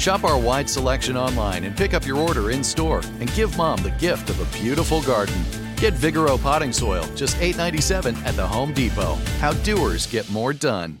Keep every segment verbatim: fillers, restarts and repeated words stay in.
Shop our wide selection online and pick up your order in-store and give Mom the gift of a beautiful garden. Get Vigoro potting soil, just eight dollars and ninety-seven cents at the Home Depot. How doers get more done.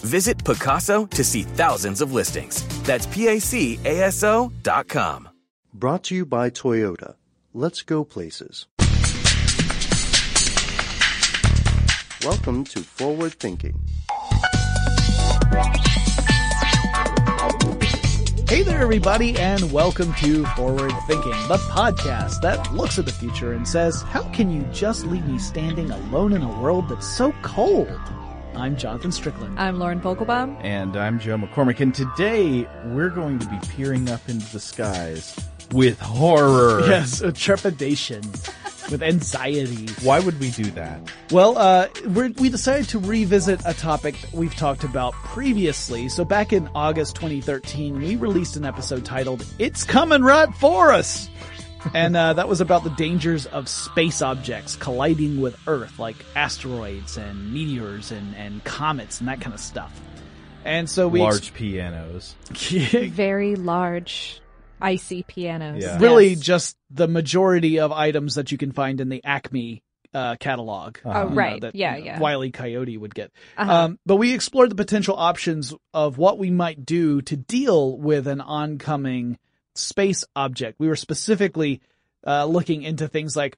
Visit Pacaso to see thousands of listings. That's P A C A S O dot com. Brought to you by Toyota. Let's go places. Welcome to Forward Thinking. Hey there, everybody, and welcome to Forward Thinking, the podcast that looks at the future and says, how can you just leave me standing alone in a world that's so cold? I'm Jonathan Strickland. I'm Lauren Vogelbaum. And I'm Joe McCormick. And today, we're going to be peering up into the skies with horror. Yes, a trepidation. With anxiety. Why would we do that? Well, uh, we're, we decided to revisit a topic we've talked about previously. So back in August twenty thirteen, we released an episode titled, It's Coming Right For Us! And uh, that was about the dangers of space objects colliding with Earth, like asteroids and meteors and, and comets and that kind of stuff. And so we... Large ex- pianos. Very large, icy pianos. Yeah. Really yes. Just the majority of items that you can find in the Acme uh, catalog. Uh-huh. Oh, right. You know, that, yeah, you know, yeah. Wiley Coyote would get. Uh-huh. Um, but we explored the potential options of what we might do to deal with an oncoming space object. We were specifically uh, looking into things like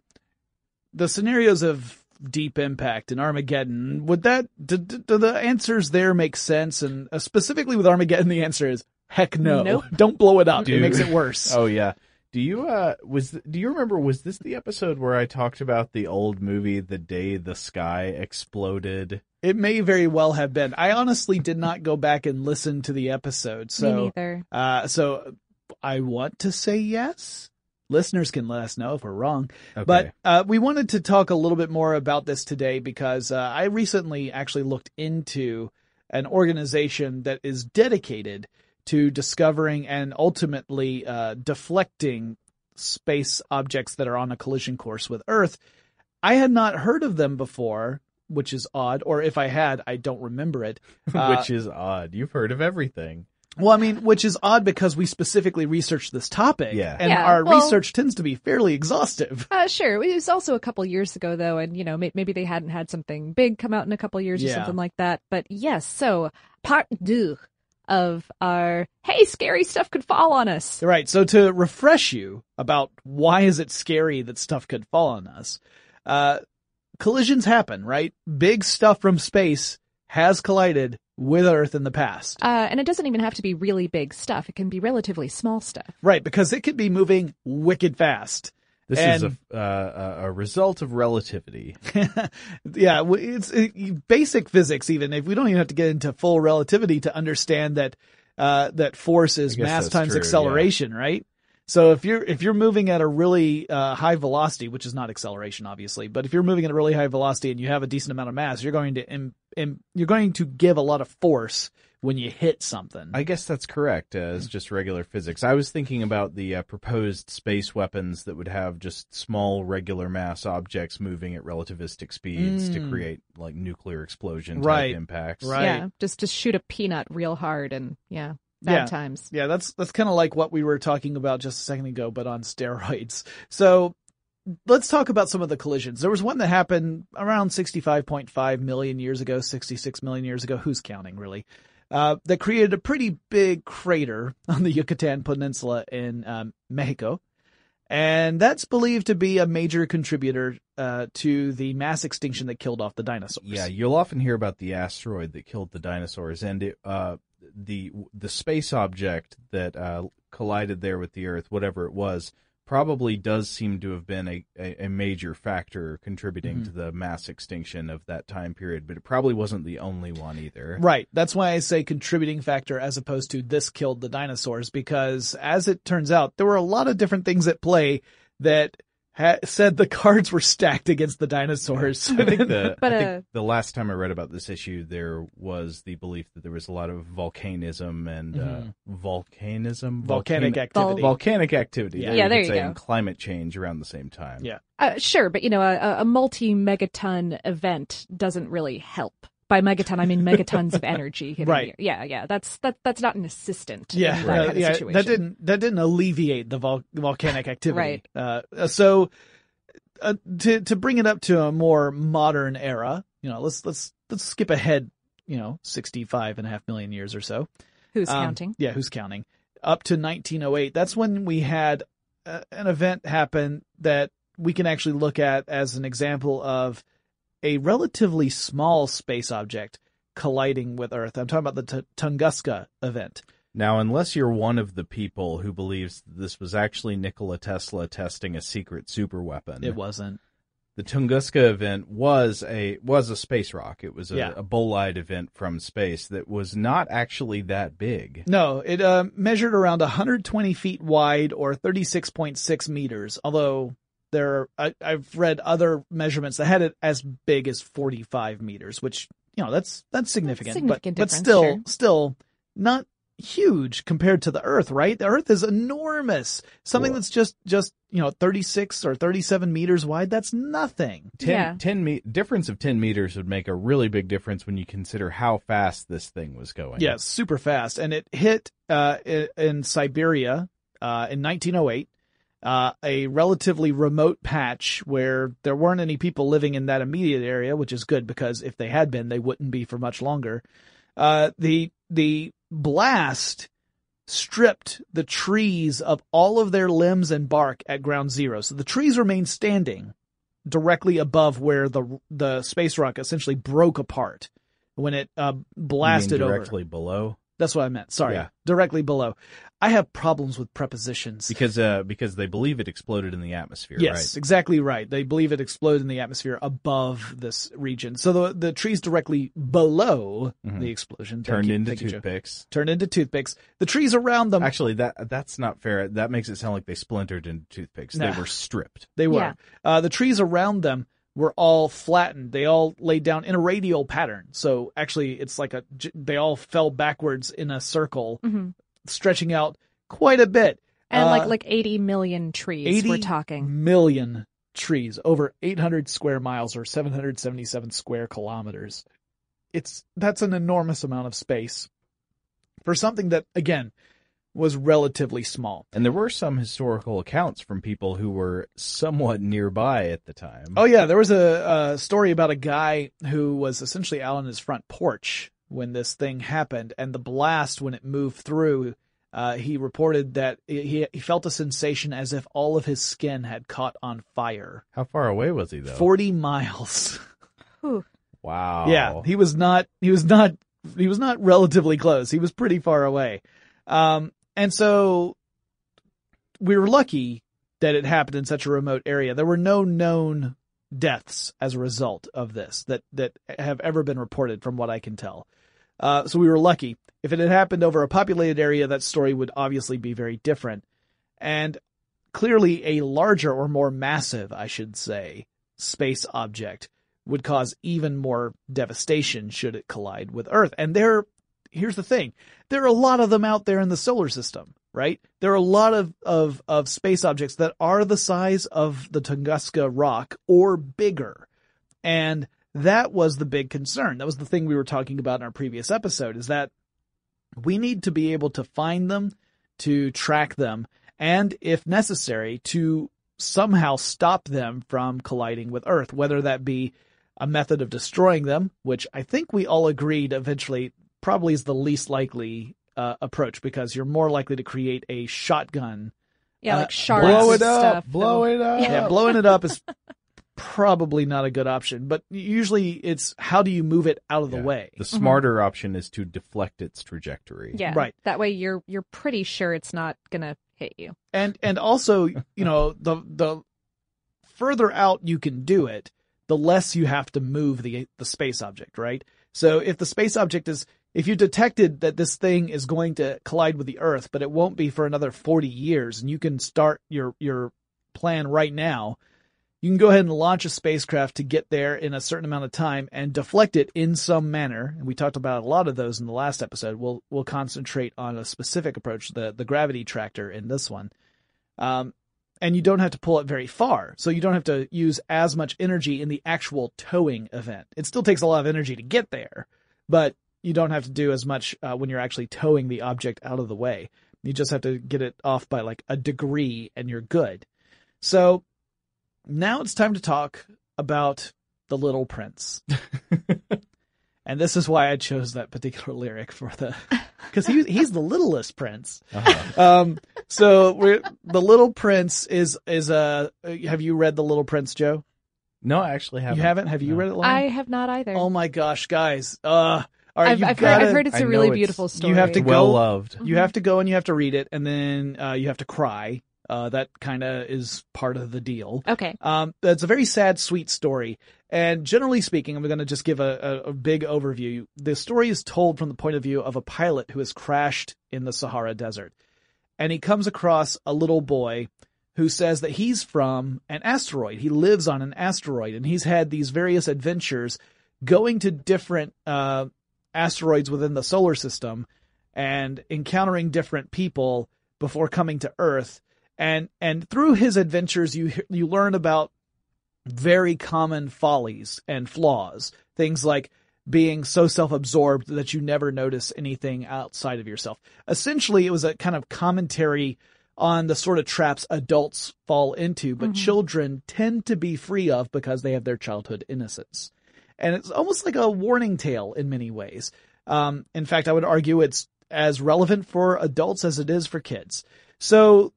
the scenarios of Deep Impact and Armageddon. Would that, do, do the answers there make sense? And uh, specifically with Armageddon, the answer is heck no. Nope. Don't blow it up. Dude. It makes it worse. Oh yeah. Do you uh was do you remember was this the episode where I talked about the old movie The Day the Sky Exploded? It may very well have been. I honestly did not go back and listen to the episode. So me neither. Uh, so. I want to say yes. Listeners can let us know if we're wrong. Okay. But uh, we wanted to talk a little bit more about this today because uh, I recently actually looked into an organization that is dedicated to discovering and ultimately uh, deflecting space objects that are on a collision course with Earth. I had not heard of them before, which is odd. Or if I had, I don't remember it. Uh, which is odd. You've heard of everything. Well, I mean, which is odd because we specifically researched this topic, yeah. and yeah, our well, research tends to be fairly exhaustive. Uh, sure. It was also a couple years ago, though, and, you know, maybe they hadn't had something big come out in a couple years yeah. or something like that. But yes, so part two of our, hey, scary stuff could fall on us. Right. So to refresh you about why is it scary that stuff could fall on us, uh, collisions happen, right? Big stuff from space has collided with Earth in the past. Uh, and it doesn't even have to be really big stuff. It can be relatively small stuff. Right, because it could be moving wicked fast. This and, is a, uh, a result of relativity. yeah, it's it, basic physics even. If we don't even have to get into full relativity to understand that uh, that force is mass times true, acceleration, yeah. right? So if you're if you're moving at a really uh, high velocity, which is not acceleration, obviously, but if you're moving at a really high velocity and you have a decent amount of mass, you're going to im- im- you're going to give a lot of force when you hit something. I guess that's correct. Uh, it's just regular physics. I was thinking about the uh, proposed space weapons that would have just small regular mass objects moving at relativistic speeds mm. to create like nuclear explosion type right. impacts. Right. Yeah. Just to shoot a peanut real hard and yeah. Bad yeah. times. Yeah, that's that's kind of like what we were talking about just a second ago, but on steroids. So let's talk about some of the collisions. There was one that happened around sixty-five point five million years ago, sixty-six million years ago. Who's counting, really? Uh, that created a pretty big crater on the Yucatan Peninsula in um, Mexico. And that's believed to be a major contributor uh, to the mass extinction that killed off the dinosaurs. Yeah, you'll often hear about the asteroid that killed the dinosaurs, and it... Uh... the the space object that uh, collided there with the Earth, whatever it was, probably does seem to have been a, a, a major factor contributing mm-hmm. to the mass extinction of that time period, but it probably wasn't the only one either. Right. That's why I say contributing factor as opposed to this killed the dinosaurs, because as it turns out, there were a lot of different things at play that... Ha- said the cards were stacked against the dinosaurs. I think, the, but, uh, I think the last time I read about this issue, there was the belief that there was a lot of volcanism and mm-hmm. uh, volcanism, volcanic Volcan- activity, Vol- volcanic activity. Yeah, yeah, there you, there you go. And climate change around the same time. Yeah, uh, sure, but you know, a, a multi-megaton event doesn't really help. By megaton, I mean megatons of energy. Right. Yeah, yeah. That's that. That's not an assistant. Yeah, in that right. kind of yeah. situation. That didn't that didn't alleviate the vol- volcanic activity. Right. Uh, so uh, to to bring it up to a more modern era, you know, let's let's let's skip ahead, you know, sixty-five and a half million years or so. Who's um, counting? Yeah, who's counting? Up to nineteen oh eight. That's when we had uh, an event happen that we can actually look at as an example of a relatively small space object colliding with Earth. I'm talking about the T- Tunguska event. Now, unless you're one of the people who believes this was actually Nikola Tesla testing a secret superweapon. It wasn't. The Tunguska event was a was a space rock. It was a, yeah. a bolide event from space that was not actually that big. No, it uh, measured around one hundred twenty feet wide or thirty-six point six meters, although... There, are, I, I've read other measurements that had it as big as forty-five meters, which, you know, that's that's significant, that's significant but, but still, sure. still not huge compared to the Earth, right? The Earth is enormous. Something Whoa. that's just, just you know, thirty-six or thirty-seven meters wide, that's nothing. Ten, yeah. ten me- difference of ten meters would make a really big difference when you consider how fast this thing was going. Yeah, super fast. And it hit uh, in, in Siberia uh, in nineteen oh eight. Uh, a relatively remote patch where there weren't any people living in that immediate area, which is good because if they had been, they wouldn't be for much longer. Uh, the the blast stripped the trees of all of their limbs and bark at ground zero. So the trees remained standing directly above where the the space rock essentially broke apart when it uh, blasted directly over. Directly below? That's what I meant. Sorry. Yeah. Directly below. I have problems with prepositions. Because uh, because they believe it exploded in the atmosphere, yes, right? Yes, exactly right. They believe it exploded in the atmosphere above this region. So the the trees directly below mm-hmm. the explosion. Turned you, into toothpicks. Turned into toothpicks. The trees around them. Actually, that that's not fair. That makes it sound like they splintered into toothpicks. Nah. They were stripped. They were. Yeah. Uh, the trees around them were all flattened. They all laid down in a radial pattern. So actually, it's like a they all fell backwards in a circle, mm-hmm. stretching out quite a bit. And uh, like like eighty million trees. eighty we're talking million trees over eight hundred square miles or seven hundred seventy-seven square kilometers. It's that's an enormous amount of space for something that, again, was relatively small. And there were some historical accounts from people who were somewhat nearby at the time. Oh, yeah. There was a, a story about a guy who was essentially out on his front porch when this thing happened. And the blast, when it moved through, uh, he reported that he, he felt a sensation as if all of his skin had caught on fire. How far away was he, though? forty miles. Wow. Yeah. He was not, he was not, he was not relatively close. He was pretty far away. Um, And so we were lucky that it happened in such a remote area. There were no known deaths as a result of this that, that have ever been reported from what I can tell. Uh, so we were lucky. If it had happened over a populated area, that story would obviously be very different. And clearly a larger or more massive, I should say, space object would cause even more devastation should it collide with Earth. And there Here's the thing. There are a lot of them out there in the solar system, right? There are a lot of, of, of space objects that are the size of the Tunguska rock or bigger. And that was the big concern. That was the thing we were talking about in our previous episode, is that we need to be able to find them, to track them, and if necessary, to somehow stop them from colliding with Earth, whether that be a method of destroying them, which I think we all agreed eventually probably is the least likely uh, approach, because you're more likely to create a shotgun. Yeah, uh, like shards and stuff. Blow it up, blow it up. Yeah, blowing it up is probably not a good option, but usually it's how do you move it out of yeah. the way? The smarter mm-hmm. option is to deflect its trajectory. Yeah, right. That way you're you're pretty sure it's not going to hit you. And and also, you know, the the further out you can do it, the less you have to move the the space object, right? So if the space object is If you detected that this thing is going to collide with the Earth, but it won't be for another forty years, and you can start your your plan right now, you can go ahead and launch a spacecraft to get there in a certain amount of time and deflect it in some manner. And we talked about a lot of those in the last episode. We'll we'll concentrate on a specific approach, the, the gravity tractor in this one. Um, and you don't have to pull it very far, so you don't have to use as much energy in the actual towing event. It still takes a lot of energy to get there, but you don't have to do as much uh, when you're actually towing the object out of the way. You just have to get it off by like a degree and you're good. So now it's time to talk about The Little Prince. And this is why I chose that particular lyric for the, because he, he's the littlest prince. Uh-huh. Um, so we're, The Little Prince is, is a, have you read The Little Prince, Joe? No, I actually haven't. You haven't? Have you no. read it? Long? I have not either. Oh my gosh, guys. Uh, All right, I've, I've, gotta, heard, I've heard it's a really beautiful story. You have to well go, loved. You have to go and you have to read it, and then uh, you have to cry. Uh, that kind of is part of the deal. Okay. Um, it's a very sad, sweet story. And generally speaking, I'm going to just give a, a, a big overview. The story is told from the point of view of a pilot who has crashed in the Sahara Desert. And he comes across a little boy who says that he's from an asteroid. He lives on an asteroid, and he's had these various adventures going to different uh asteroids within the solar system and encountering different people before coming to Earth. And, and through his adventures, you, you learn about very common follies and flaws. Things like being so self-absorbed that you never notice anything outside of yourself. Essentially, it was a kind of commentary on the sort of traps adults fall into, but mm-hmm. children tend to be free of because they have their childhood innocence. And it's almost like a warning tale in many ways. Um, in fact, I would argue it's as relevant for adults as it is for kids. So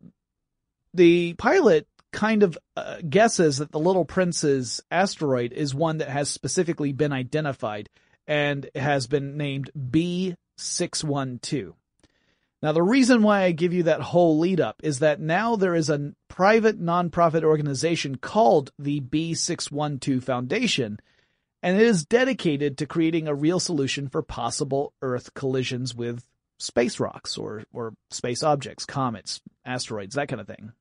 the pilot kind of uh, guesses that the Little Prince's asteroid is one that has specifically been identified and has been named B six twelve. Now, the reason why I give you that whole lead up is that now there is a private nonprofit organization called the B six twelve Foundation, and it is dedicated to creating a real solution for possible Earth collisions with space rocks or, or space objects, comets, asteroids, that kind of thing.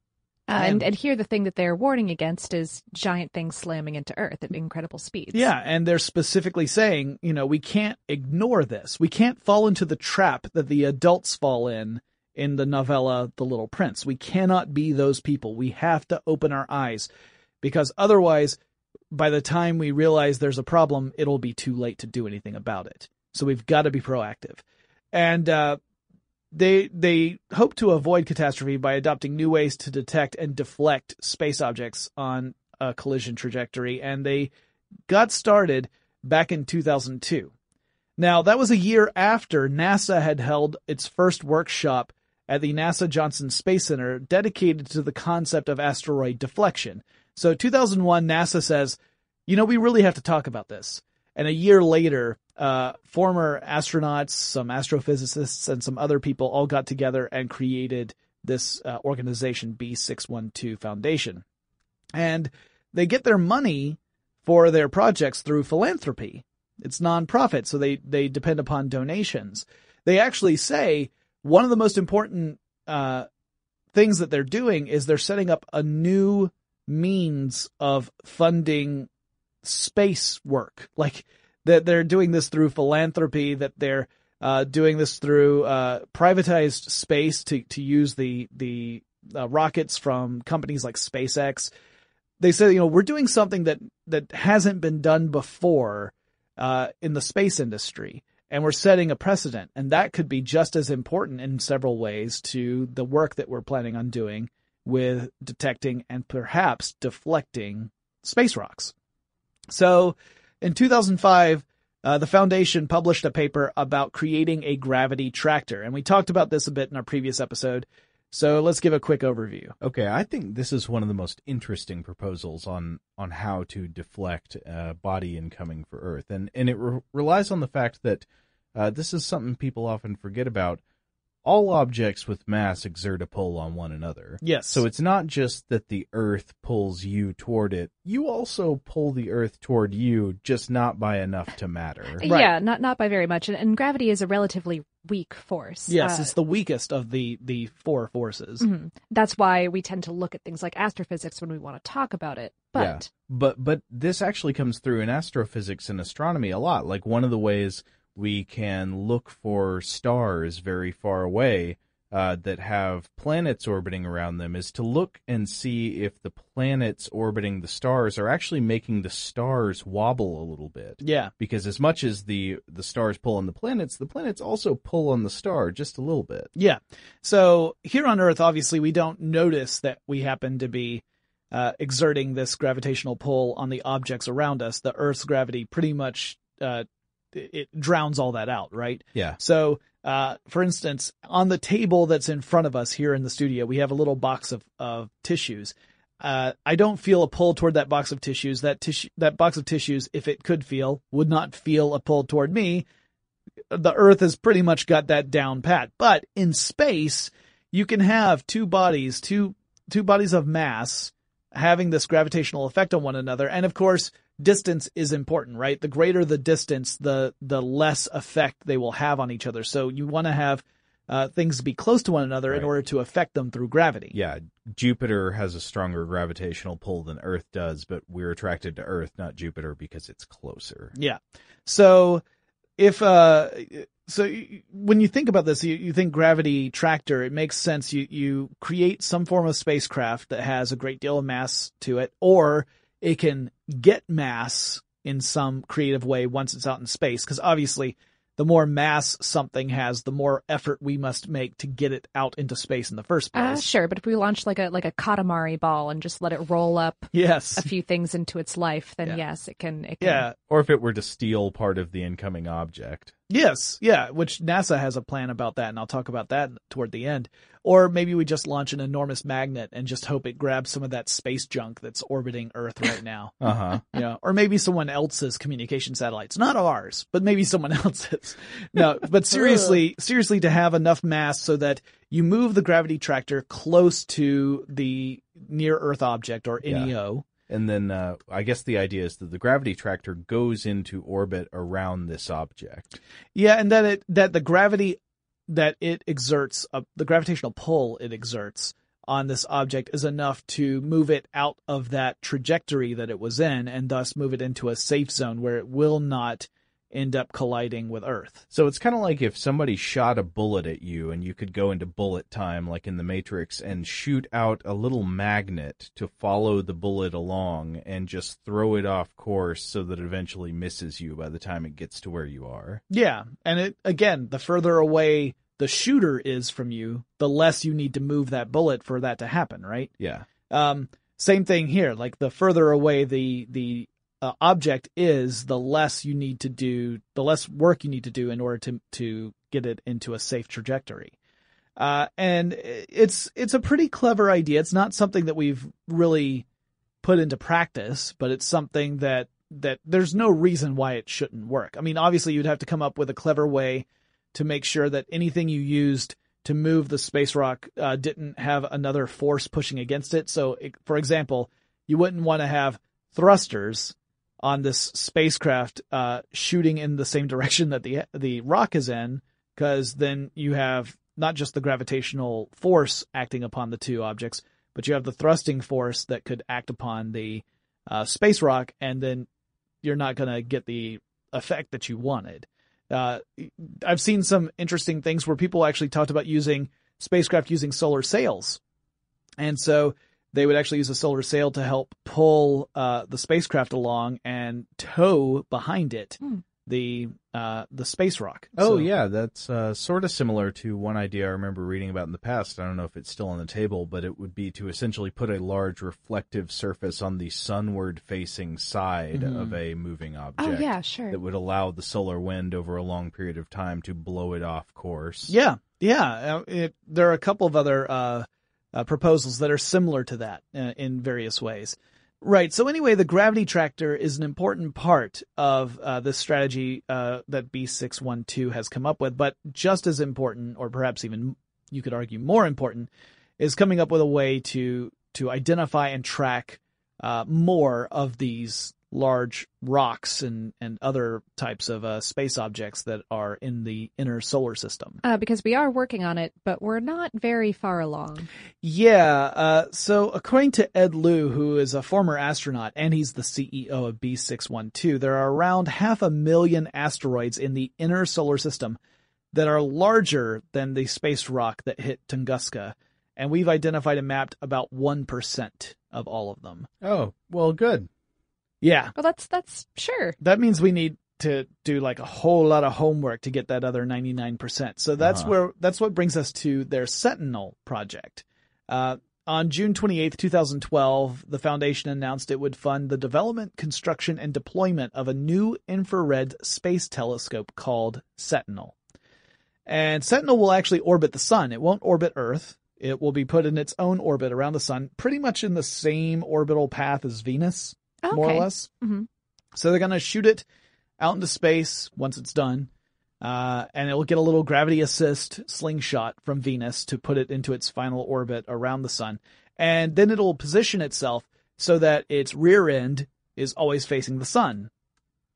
Uh, and, and, and here the thing that they're warning against is giant things slamming into Earth at incredible speeds. Yeah, and they're specifically saying, you know, we can't ignore this. We can't fall into the trap that the adults fall in in the novella The Little Prince. We cannot be those people. We have to open our eyes, because otherwise, by the time we realize there's a problem, it'll be too late to do anything about it. So we've got to be proactive. And uh, They they hope to avoid catastrophe by adopting new ways to detect and deflect space objects on a collision trajectory, and they got started back in two thousand two. Now, that was a year after NASA had held its first workshop at the NASA Johnson Space Center dedicated to the concept of asteroid deflection. So two thousand one, NASA says, you know, we really have to talk about this. And a year later, uh, former astronauts, some astrophysicists, and some other people all got together and created this uh, organization, B six twelve Foundation. And they get their money for their projects through philanthropy. It's nonprofit, so they, they depend upon donations. They actually say one of the most important uh, things that they're doing is they're setting up a new means of funding space work, like that they're doing this through philanthropy, that they're uh, doing this through uh, privatized space to, to use the, the uh, rockets from companies like SpaceX. They said, you know, we're doing something that, that hasn't been done before uh, in the space industry, and we're setting a precedent. And that could be just as important in several ways to the work that we're planning on doing with detecting and perhaps deflecting space rocks. So in two thousand five, uh, the foundation published a paper about creating a gravity tractor. And we talked about this a bit in our previous episode. So let's give a quick overview. Okay, I think this is one of the most interesting proposals on, on how to deflect uh, body incoming for Earth. And, and it re- relies on the fact that uh, this is something people often forget about. All objects with mass exert a pull on one another. Yes. So it's not just that the Earth pulls you toward it. You also pull the Earth toward you, just not by enough to matter. Right. Yeah, not not by very much. And, and gravity is a relatively weak force. Yes, uh, it's the weakest of the, the four forces. Mm-hmm. That's why we tend to look at things like astrophysics when we want to talk about it. But yeah. but But this actually comes through in astrophysics and astronomy a lot. Like one of the ways we can look for stars very far away uh, that have planets orbiting around them is to look and see if the planets orbiting the stars are actually making the stars wobble a little bit. Yeah. Because as much as the, the stars pull on the planets, the planets also pull on the star just a little bit. Yeah. So here on Earth, obviously, we don't notice that we happen to be uh, exerting this gravitational pull on the objects around us. The Earth's gravity pretty much uh it drowns all that out, right? Yeah. So, uh, for instance, on the table that's in front of us here in the studio, we have a little box of, of tissues. Uh, I don't feel a pull toward that box of tissues. That tissue, that box of tissues, if it could feel, would not feel a pull toward me. The Earth has pretty much got that down pat. But in space, you can have two bodies, two, two bodies of mass having this gravitational effect on one another. And of course, distance is important, right? The greater the distance, the the less effect they will have on each other. So you want to have uh, things be close to one another, right, in order to affect them through gravity. Yeah, Jupiter has a stronger gravitational pull than Earth does, but we're attracted to Earth, not Jupiter, because it's closer. Yeah. So if uh, so, when you think about this, you, you think gravity tractor. It makes sense. You you create some form of spacecraft that has a great deal of mass to it, or it can get mass in some creative way once it's out in space. Because obviously, the more mass something has, the more effort we must make to get it out into space in the first place. Uh, sure, but if we launch like a like a Katamari ball and just let it roll up yes. a few things into its life, then yeah. yes, it can, it can. Yeah, or if it were to steal part of the incoming object. Yes, yeah, which NASA has a plan about that, and I'll talk about that toward the end. Or maybe we just launch an enormous magnet and just hope it grabs some of that space junk that's orbiting Earth right now. Uh-huh. Yeah. You know, or maybe someone else's communication satellites. Not ours, but maybe someone else's. No, but seriously, seriously, to have enough mass so that you move the gravity tractor close to the near-Earth object, or N E O. Yeah. And then uh, I guess the idea is that the gravity tractor goes into orbit around this object. Yeah, and that it that the gravity that it exerts, uh, the gravitational pull it exerts on this object is enough to move it out of that trajectory that it was in, and thus move it into a safe zone where it will not end up colliding with Earth. So it's kind of like if somebody shot a bullet at you and you could go into bullet time, like in the Matrix, and shoot out a little magnet to follow the bullet along and just throw it off course so that it eventually misses you by the time it gets to where you are. Yeah. And it, again, the further away the shooter is from you, the less you need to move that bullet for that to happen, right? Yeah. Um, same thing here. Like, the further away the the uh, object is, the less you need to do, the less work you need to do in order to to get it into a safe trajectory. Uh, and it's it's a pretty clever idea. It's not something that we've really put into practice, but it's something that that there's no reason why it shouldn't work. I mean, obviously, you'd have to come up with a clever way to make sure that anything you used to move the space rock uh, didn't have another force pushing against it. So, it, for example, you wouldn't want to have thrusters on this spacecraft uh, shooting in the same direction that the the rock is in, because then you have not just the gravitational force acting upon the two objects, but you have the thrusting force that could act upon the uh, space rock, and then you're not going to get the effect that you wanted. Uh, I've seen some interesting things where people actually talked about using spacecraft using solar sails. And so they would actually use a solar sail to help pull uh, the spacecraft along and tow behind it hmm. the uh, the space rock. Oh, so, yeah. That's uh, sort of similar to one idea I remember reading about in the past. I don't know if it's still on the table, but it would be to essentially put a large reflective surface on the sunward-facing side mm-hmm. of a moving object. Oh, yeah, sure. That would allow the solar wind over a long period of time to blow it off course. Yeah, yeah. It, there are a couple of other uh, uh, proposals that are similar to that uh, in various ways. Right. So anyway, the gravity tractor is an important part of uh, this strategy uh, that B six twelve has come up with. But just as important, or perhaps even you could argue more important, is coming up with a way to to identify and track uh, more of these large rocks and, and other types of uh, space objects that are in the inner solar system. Uh, because we are working on it, but we're not very far along. Yeah. Uh, so according to Ed Liu, who is a former astronaut, and he's the C E O of B six twelve, there are around half a million asteroids in the inner solar system that are larger than the space rock that hit Tunguska. And we've identified and mapped about one percent of all of them. Oh, well, good. Yeah. Well, that's, that's sure. That means we need to do like a whole lot of homework to get that other ninety-nine percent. So that's uh-huh. where, that's what brings us to their Sentinel project. Uh, on June twenty-eighth, twenty twelve, the foundation announced it would fund the development, construction, and deployment of a new infrared space telescope called Sentinel. And Sentinel will actually orbit the sun. It won't orbit Earth. It will be put in its own orbit around the sun, pretty much in the same orbital path as Venus. Okay. More or less. Mm-hmm. So they're going to shoot it out into space once it's done, uh, and it will get a little gravity assist slingshot from Venus to put it into its final orbit around the sun. And then it'll position itself so that its rear end is always facing the sun,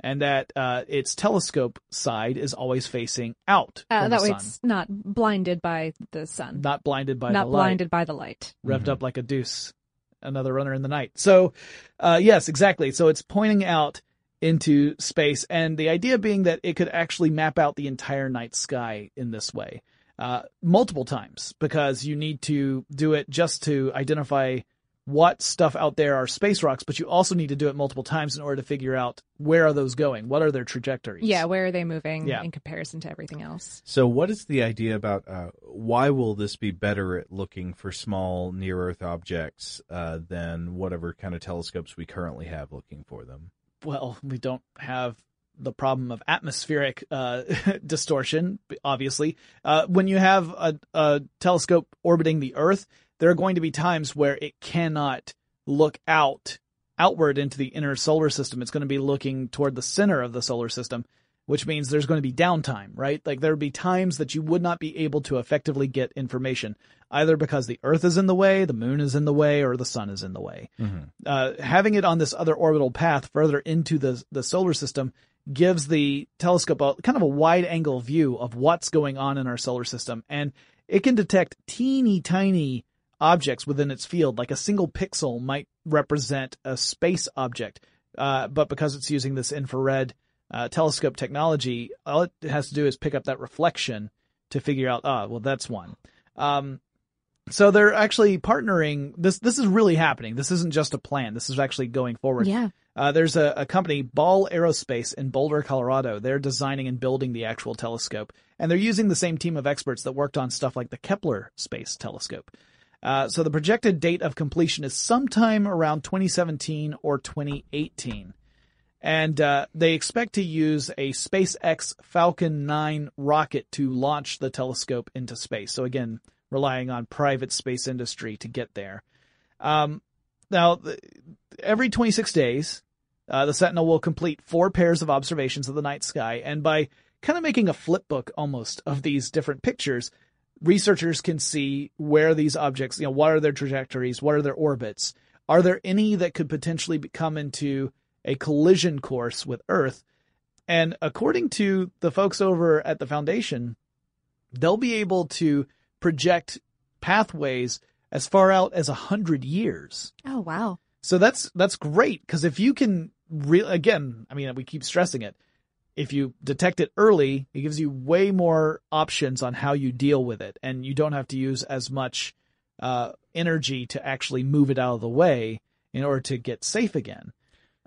and that uh, its telescope side is always facing out. Uh, from that the way sun. It's not blinded by the sun. Not blinded by not the light. Not blinded by the light. Revved mm-hmm. up like a deuce. Another runner in the night. So, uh, yes, exactly. So it's pointing out into space, and the idea being that it could actually map out the entire night sky in this way, uh, multiple times, because you need to do it just to identify what stuff out there are space rocks, but you also need to do it multiple times in order to figure out where are those going? What are their trajectories? Yeah, where are they moving yeah. in comparison to everything else? So what is the idea about uh, why will this be better at looking for small near-Earth objects uh, than whatever kind of telescopes we currently have looking for them? Well, we don't have the problem of atmospheric uh, distortion, obviously. Uh, when you have a, a telescope orbiting the Earth, there are going to be times where it cannot look out outward into the inner solar system. It's going to be looking toward the center of the solar system, which means there's going to be downtime, right? Like there would be times that you would not be able to effectively get information, either because the Earth is in the way, the moon is in the way, or the sun is in the way. Mm-hmm. Uh, having it on this other orbital path further into the, the solar system gives the telescope a, kind of a wide angle view of what's going on in our solar system. And it can detect teeny tiny objects within its field, like a single pixel might represent a space object. Uh, but because it's using this infrared uh, telescope technology, all it has to do is pick up that reflection to figure out, ah, well, that's one. Um, so they're actually partnering. This, this is really happening. This isn't just a plan. This is actually going forward. Yeah. Uh, there's a, a company, Ball Aerospace, in Boulder, Colorado. They're designing and building the actual telescope. And they're using the same team of experts that worked on stuff like the Kepler Space Telescope. Uh, so the projected date of completion is sometime around twenty seventeen or twenty eighteen. And uh, they expect to use a SpaceX Falcon nine rocket to launch the telescope into space. So again, relying on private space industry to get there. Um, now, th- every twenty-six days, uh, the Sentinel will complete four pairs of observations of the night sky. And by kind of making a flip book almost of these different pictures, researchers can see where these objects, you know, what are their trajectories? What are their orbits? Are there any that could potentially come into a collision course with Earth? And according to the folks over at the foundation, they'll be able to project pathways as far out as a hundred years. Oh, wow. So that's, that's great. Cause if you can really, again, I mean, we keep stressing it. If you detect it early, it gives you way more options on how you deal with it. And you don't have to use as much uh, energy to actually move it out of the way in order to get safe again.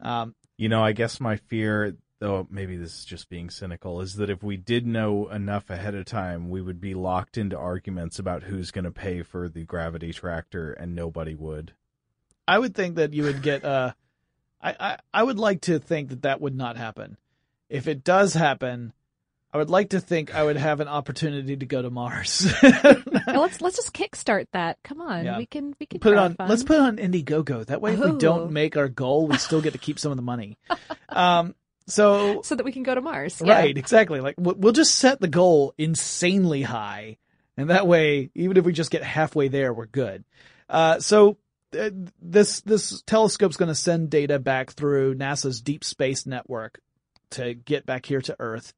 Um, you know, I guess my fear, though maybe this is just being cynical, is that if we did know enough ahead of time, we would be locked into arguments about who's going to pay for the gravity tractor, and nobody would. I would think that you would get, uh, I, I, I would like to think that that would not happen. If it does happen, I would like to think I would have an opportunity to go to Mars. let's let's just kickstart that. Come on, yeah. we can we can put it on. Fun. Let's put it on Indiegogo. That way, oh. if we don't make our goal, we still get to keep some of the money. Um, so so that we can go to Mars, yeah. right? Exactly. Like we'll just set the goal insanely high, and that way, even if we just get halfway there, we're good. Uh, so uh, this this telescope's going to send data back through NASA's Deep Space Network to get back here to Earth.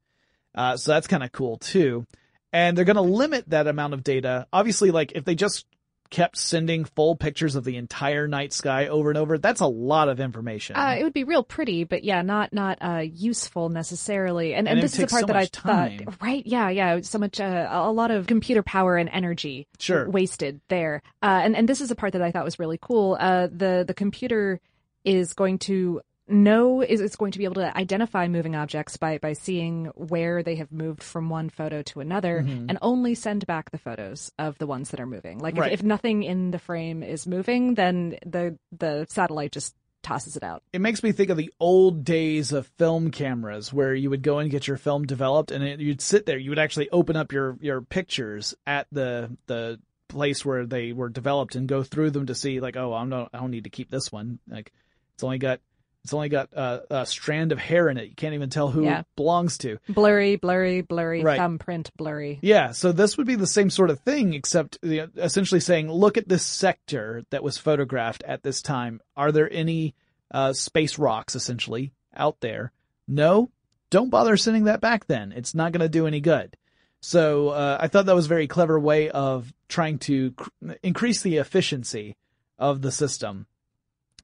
Uh, so that's kind of cool too. And they're going to limit that amount of data. Obviously, like if they just kept sending full pictures of the entire night sky over and over, that's a lot of information. Uh, it would be real pretty, but yeah, not, not, uh, useful necessarily. And, and, and this is the part so that I time. thought, right? Yeah. Yeah. So much, uh, a lot of computer power and energy sure. wasted there. Uh, and, and this is the part that I thought was really cool. Uh, the, the computer is going to No, is it's going to be able to identify moving objects by, by seeing where they have moved from one photo to another mm-hmm. and only send back the photos of the ones that are moving. Like right. if, if nothing in the frame is moving, then the the satellite just tosses it out. It makes me think of the old days of film cameras where you would go and get your film developed and it, you'd sit there. You would actually open up your, your pictures at the the place where they were developed and go through them to see like, oh, I'm not, I don't need to keep this one. Like it's only got... It's only got uh, a strand of hair in it. You can't even tell who yeah. it belongs to. Blurry, blurry, blurry, right. thumbprint, blurry. Yeah, so this would be the same sort of thing, except you know, essentially saying, look at this sector that was photographed at this time. Are there any uh, space rocks, essentially, out there? No? Don't bother sending that back then. It's not going to do any good. So uh, I thought that was a very clever way of trying to cr- increase the efficiency of the system.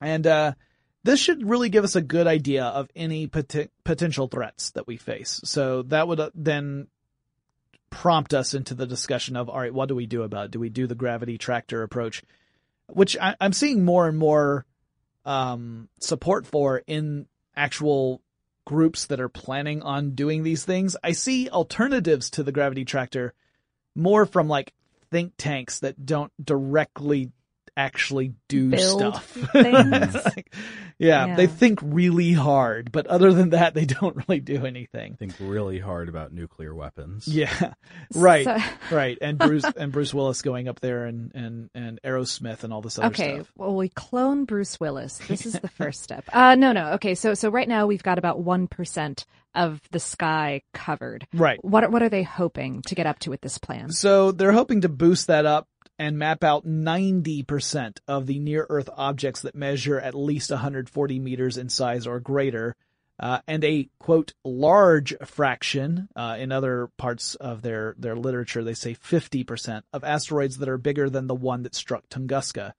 And... uh This should really give us a good idea of any pot- potential threats that we face. So that would then prompt us into the discussion of, all right, what do we do about it? Do we do the gravity tractor approach, which I, I'm seeing more and more um, support for in actual groups that are planning on doing these things. I see alternatives to the gravity tractor more from like think tanks that don't directly actually do Build stuff. Things. like, yeah, yeah, they think really hard, but other than that, they don't really do anything. Think really hard about nuclear weapons. Yeah, right, so... right. And Bruce and Bruce Willis going up there and and and Aerosmith and all this other okay, stuff. Okay, well, we clone Bruce Willis. This is the first step. Uh, no, no. Okay, so so right now we've got about one percent. Of the sky covered. Right. What what are they hoping to get up to with this plan? So they're hoping to boost that up and map out ninety percent of the near-Earth objects that measure at least one hundred forty meters in size or greater, uh, and a, quote, large fraction, uh, in other parts of their, their literature, they say fifty percent, of asteroids that are bigger than the one that struck Tunguska.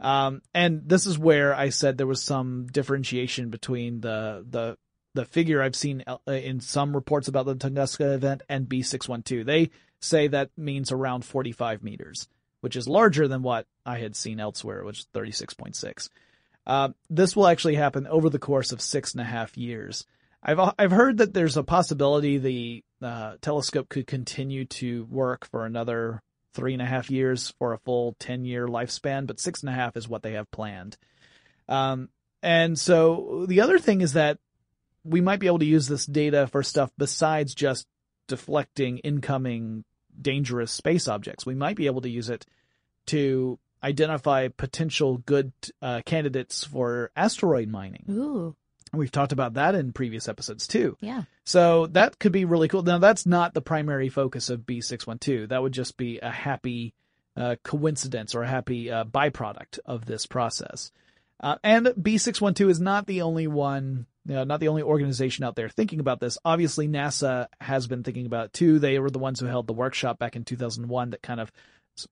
Um, and this is where I said there was some differentiation between the the The figure I've seen in some reports about the Tunguska event and B six twelve. They say that means around forty-five meters, which is larger than what I had seen elsewhere, which is thirty-six point six. Uh, this will actually happen over the course of six and a half years. I've I've heard that there's a possibility the uh, telescope could continue to work for another three and a half years for a full ten-year lifespan, but six and a half is what they have planned. Um, and so the other thing is that we might be able to use this data for stuff besides just deflecting incoming dangerous space objects. We might be able to use it to identify potential good uh, candidates for asteroid mining. Ooh. And we've talked about that in previous episodes too. Yeah. So that could be really cool. Now, that's not the primary focus of B six twelve. That would just be a happy uh, coincidence or a happy uh, byproduct of this process. Uh, and B six twelve is not the only one, you know, not the only organization out there thinking about this. Obviously, NASA has been thinking about it too. They were the ones who held the workshop back in two thousand one that kind of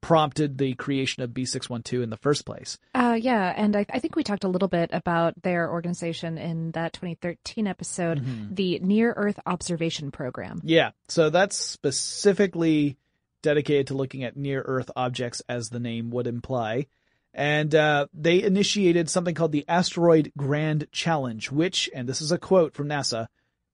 prompted the creation of B six twelve in the first place. Uh, yeah, and I, I think we talked a little bit about their organization in that twenty thirteen episode, mm-hmm. the Near Earth Observation Program. Yeah, so that's specifically dedicated to looking at near Earth objects, as the name would imply. And uh, they initiated something called the Asteroid Grand Challenge, which, and this is a quote from NASA,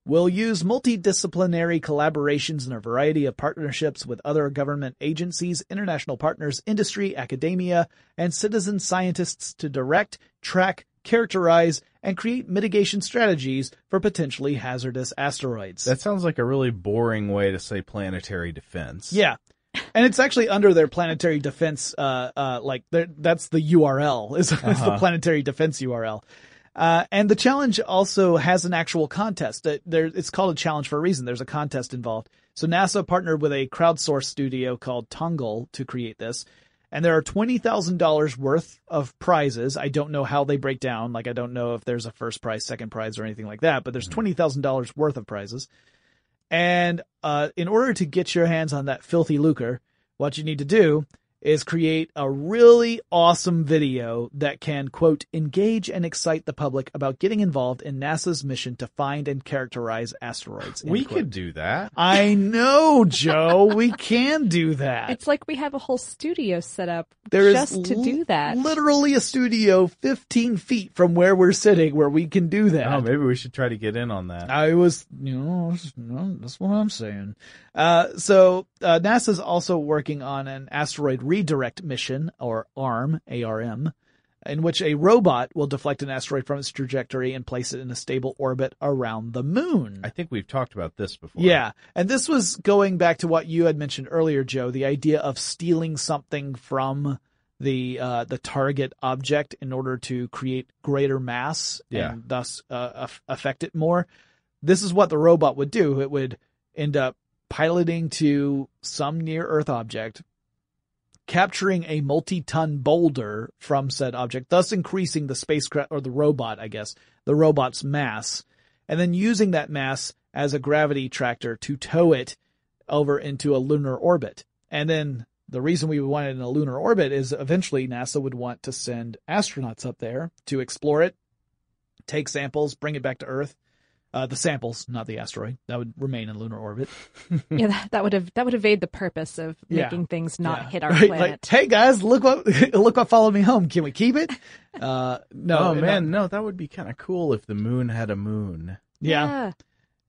will use multidisciplinary collaborations and a variety of partnerships with other government agencies, international partners, industry, academia, and citizen scientists to direct, track, characterize, and create mitigation strategies for potentially hazardous asteroids. That sounds like a really boring way to say planetary defense. Yeah. And it's actually under their planetary defense, uh, uh, like that's the U R L, is uh-huh. the planetary defense U R L. Uh, and the challenge also has an actual contest. There, it's called a challenge for a reason. There's a contest involved. So NASA partnered with a crowdsourced studio called Tunguska to create this. And there are twenty thousand dollars worth of prizes. I don't know how they break down. Like, I don't know if there's a first prize, second prize, or anything like that. But there's twenty thousand dollars worth of prizes. And uh, in order to get your hands on that filthy lucre, what you need to do is create a really awesome video that can, quote, engage and excite the public about getting involved in NASA's mission to find and characterize asteroids. We quote. Could do that. I know, Joe. We can do that. It's like we have a whole studio set up there just is to l- do that. Literally a studio fifteen feet from where we're sitting where we can do that. Oh, maybe we should try to get in on that. I was, you know, that's what I'm saying. Uh, so uh, NASA's also working on an asteroid redirect mission, or ARM, A R M, in which a robot will deflect an asteroid from its trajectory and place it in a stable orbit around the moon. I think we've talked about this before. Yeah, and this was going back to what you had mentioned earlier, Joe, the idea of stealing something from the uh, the target object in order to create greater mass yeah. and thus uh, affect it more. This is what the robot would do. It would end up piloting to some near-Earth object, capturing a multi-ton boulder from said object, thus increasing the spacecraft or the robot, I guess, the robot's mass, and then using that mass as a gravity tractor to tow it over into a lunar orbit. And then the reason we would want it in a lunar orbit is eventually NASA would want to send astronauts up there to explore it, take samples, bring it back to Earth. Uh, the samples, not the asteroid, that would remain in lunar orbit. yeah, that, that would have that would evade the purpose of making yeah. things not yeah. hit our right? planet. Like, hey guys, look what look what followed me home. Can we keep it? Uh, no, oh man, not... no, that would be kind of cool if the moon had a moon. Yeah,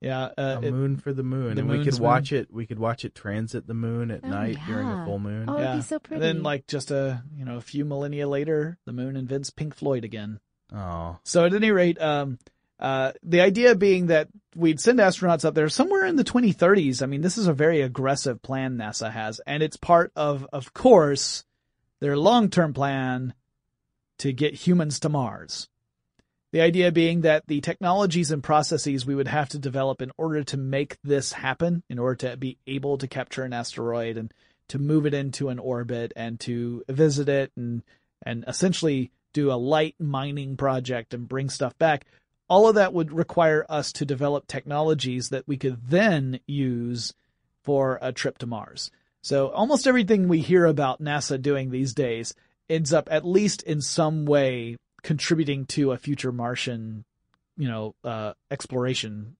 yeah, yeah uh, a it, moon for the moon, the and we could watch moon. it. We could watch it transit the moon at oh, night yeah. during a full moon. Oh, yeah. It'd be so pretty. And then, like, just a you know a few millennia later, the moon invents Pink Floyd again. Oh, so at any rate, um. Uh, the idea being that we'd send astronauts up there somewhere in the twenty thirties. I mean, this is a very aggressive plan NASA has, and it's part of, of course, their long-term plan to get humans to Mars. The idea being that the technologies and processes we would have to develop in order to make this happen, in order to be able to capture an asteroid and to move it into an orbit and to visit it and, and essentially do a light mining project and bring stuff back, all of that would require us to develop technologies that we could then use for a trip to Mars. So almost everything we hear about NASA doing these days ends up at least in some way contributing to a future Martian, you know, uh, exploration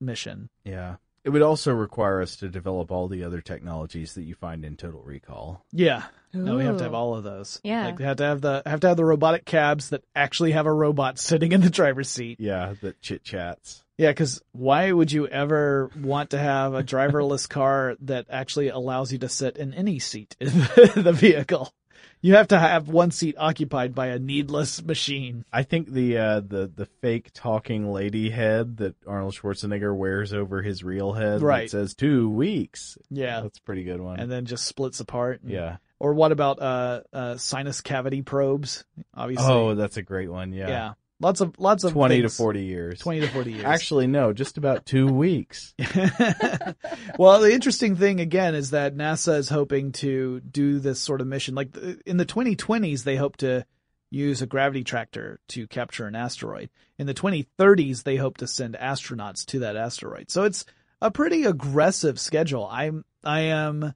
mission. Yeah. It would also require us to develop all the other technologies that you find in Total Recall. Yeah. Ooh. No, we have to have all of those. Yeah. Like, they have to have the have to have the robotic cabs that actually have a robot sitting in the driver's seat. Yeah, that chit-chats. Yeah, because why would you ever want to have a driverless car that actually allows you to sit in any seat in the, the vehicle? You have to have one seat occupied by a needless machine. I think the uh, the the fake talking lady head that Arnold Schwarzenegger wears over his real head, right, that says two weeks. Yeah, that's a pretty good one. And then just splits apart. And, yeah. Or what about uh, uh, sinus cavity probes? Obviously. Oh, that's a great one. Yeah. Yeah. Lots of lots of twenty things. to forty years. Twenty to forty years. Actually, no, just about two weeks. Well, the interesting thing again is that NASA is hoping to do this sort of mission. Like in the twenty twenties, they hope to use a gravity tractor to capture an asteroid. In the twenty thirties, they hope to send astronauts to that asteroid. So it's a pretty aggressive schedule. I'm I am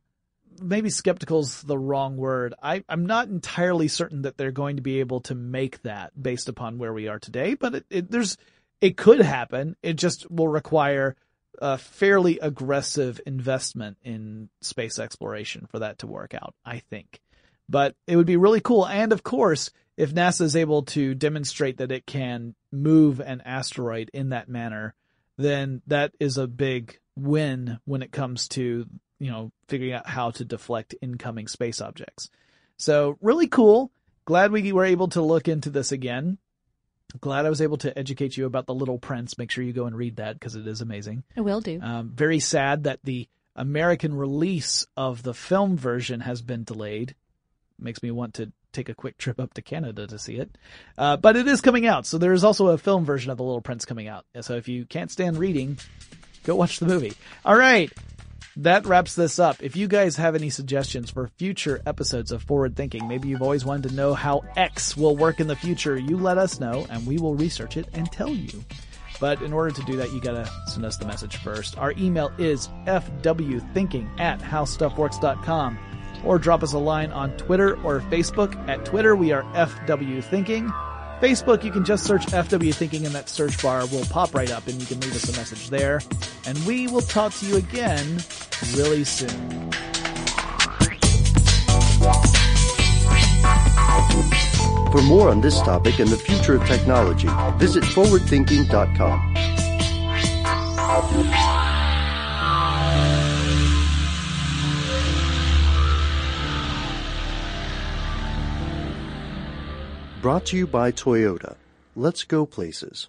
maybe skeptical's the wrong word. I, I'm not entirely certain that they're going to be able to make that based upon where we are today, but it, it, there's, it could happen. It just will require a fairly aggressive investment in space exploration for that to work out, I think. But it would be really cool. And of course, if NASA is able to demonstrate that it can move an asteroid in that manner, then that is a big win when it comes to, you know, figuring out how to deflect incoming space objects. So really cool. Glad we were able to look into this again. Glad I was able to educate you about The Little Prince. Make sure you go and read that because it is amazing. I will do. Um, very sad that the American release of the film version has been delayed. Makes me want to take a quick trip up to Canada to see it. Uh, but it is coming out. So there is also a film version of The Little Prince coming out. So if you can't stand reading, go watch the movie. All right. That wraps this up. If you guys have any suggestions for future episodes of Forward Thinking, maybe you've always wanted to know how X will work in the future, you let us know and we will research it and tell you. But in order to do that, you gotta send us the message first. Our email is f w thinking at how stuff works dot com or drop us a line on Twitter or Facebook. At Twitter, we are F W Thinking. Facebook, you can just search F W Thinking and that search bar will pop right up and you can leave us a message there. And we will talk to you again really soon. For more on this topic and the future of technology, visit forward thinking dot com. Brought to you by Toyota. Let's go places.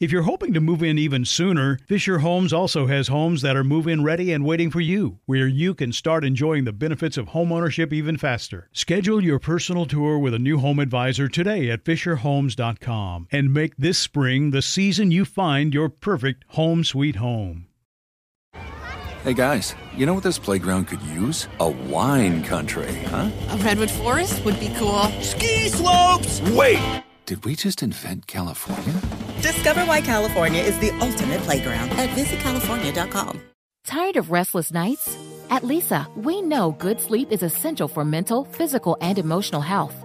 If you're hoping to move in even sooner, Fisher Homes also has homes that are move-in ready and waiting for you, where you can start enjoying the benefits of homeownership even faster. Schedule your personal tour with a new home advisor today at fisher homes dot com and make this spring the season you find your perfect home sweet home. Hey guys, you know what this playground could use? A wine country, huh? A redwood forest would be cool. Ski slopes! Wait! Did we just invent California? Discover why California is the ultimate playground at visit california dot com. Tired of restless nights? At Lisa, we know good sleep is essential for mental, physical, and emotional health.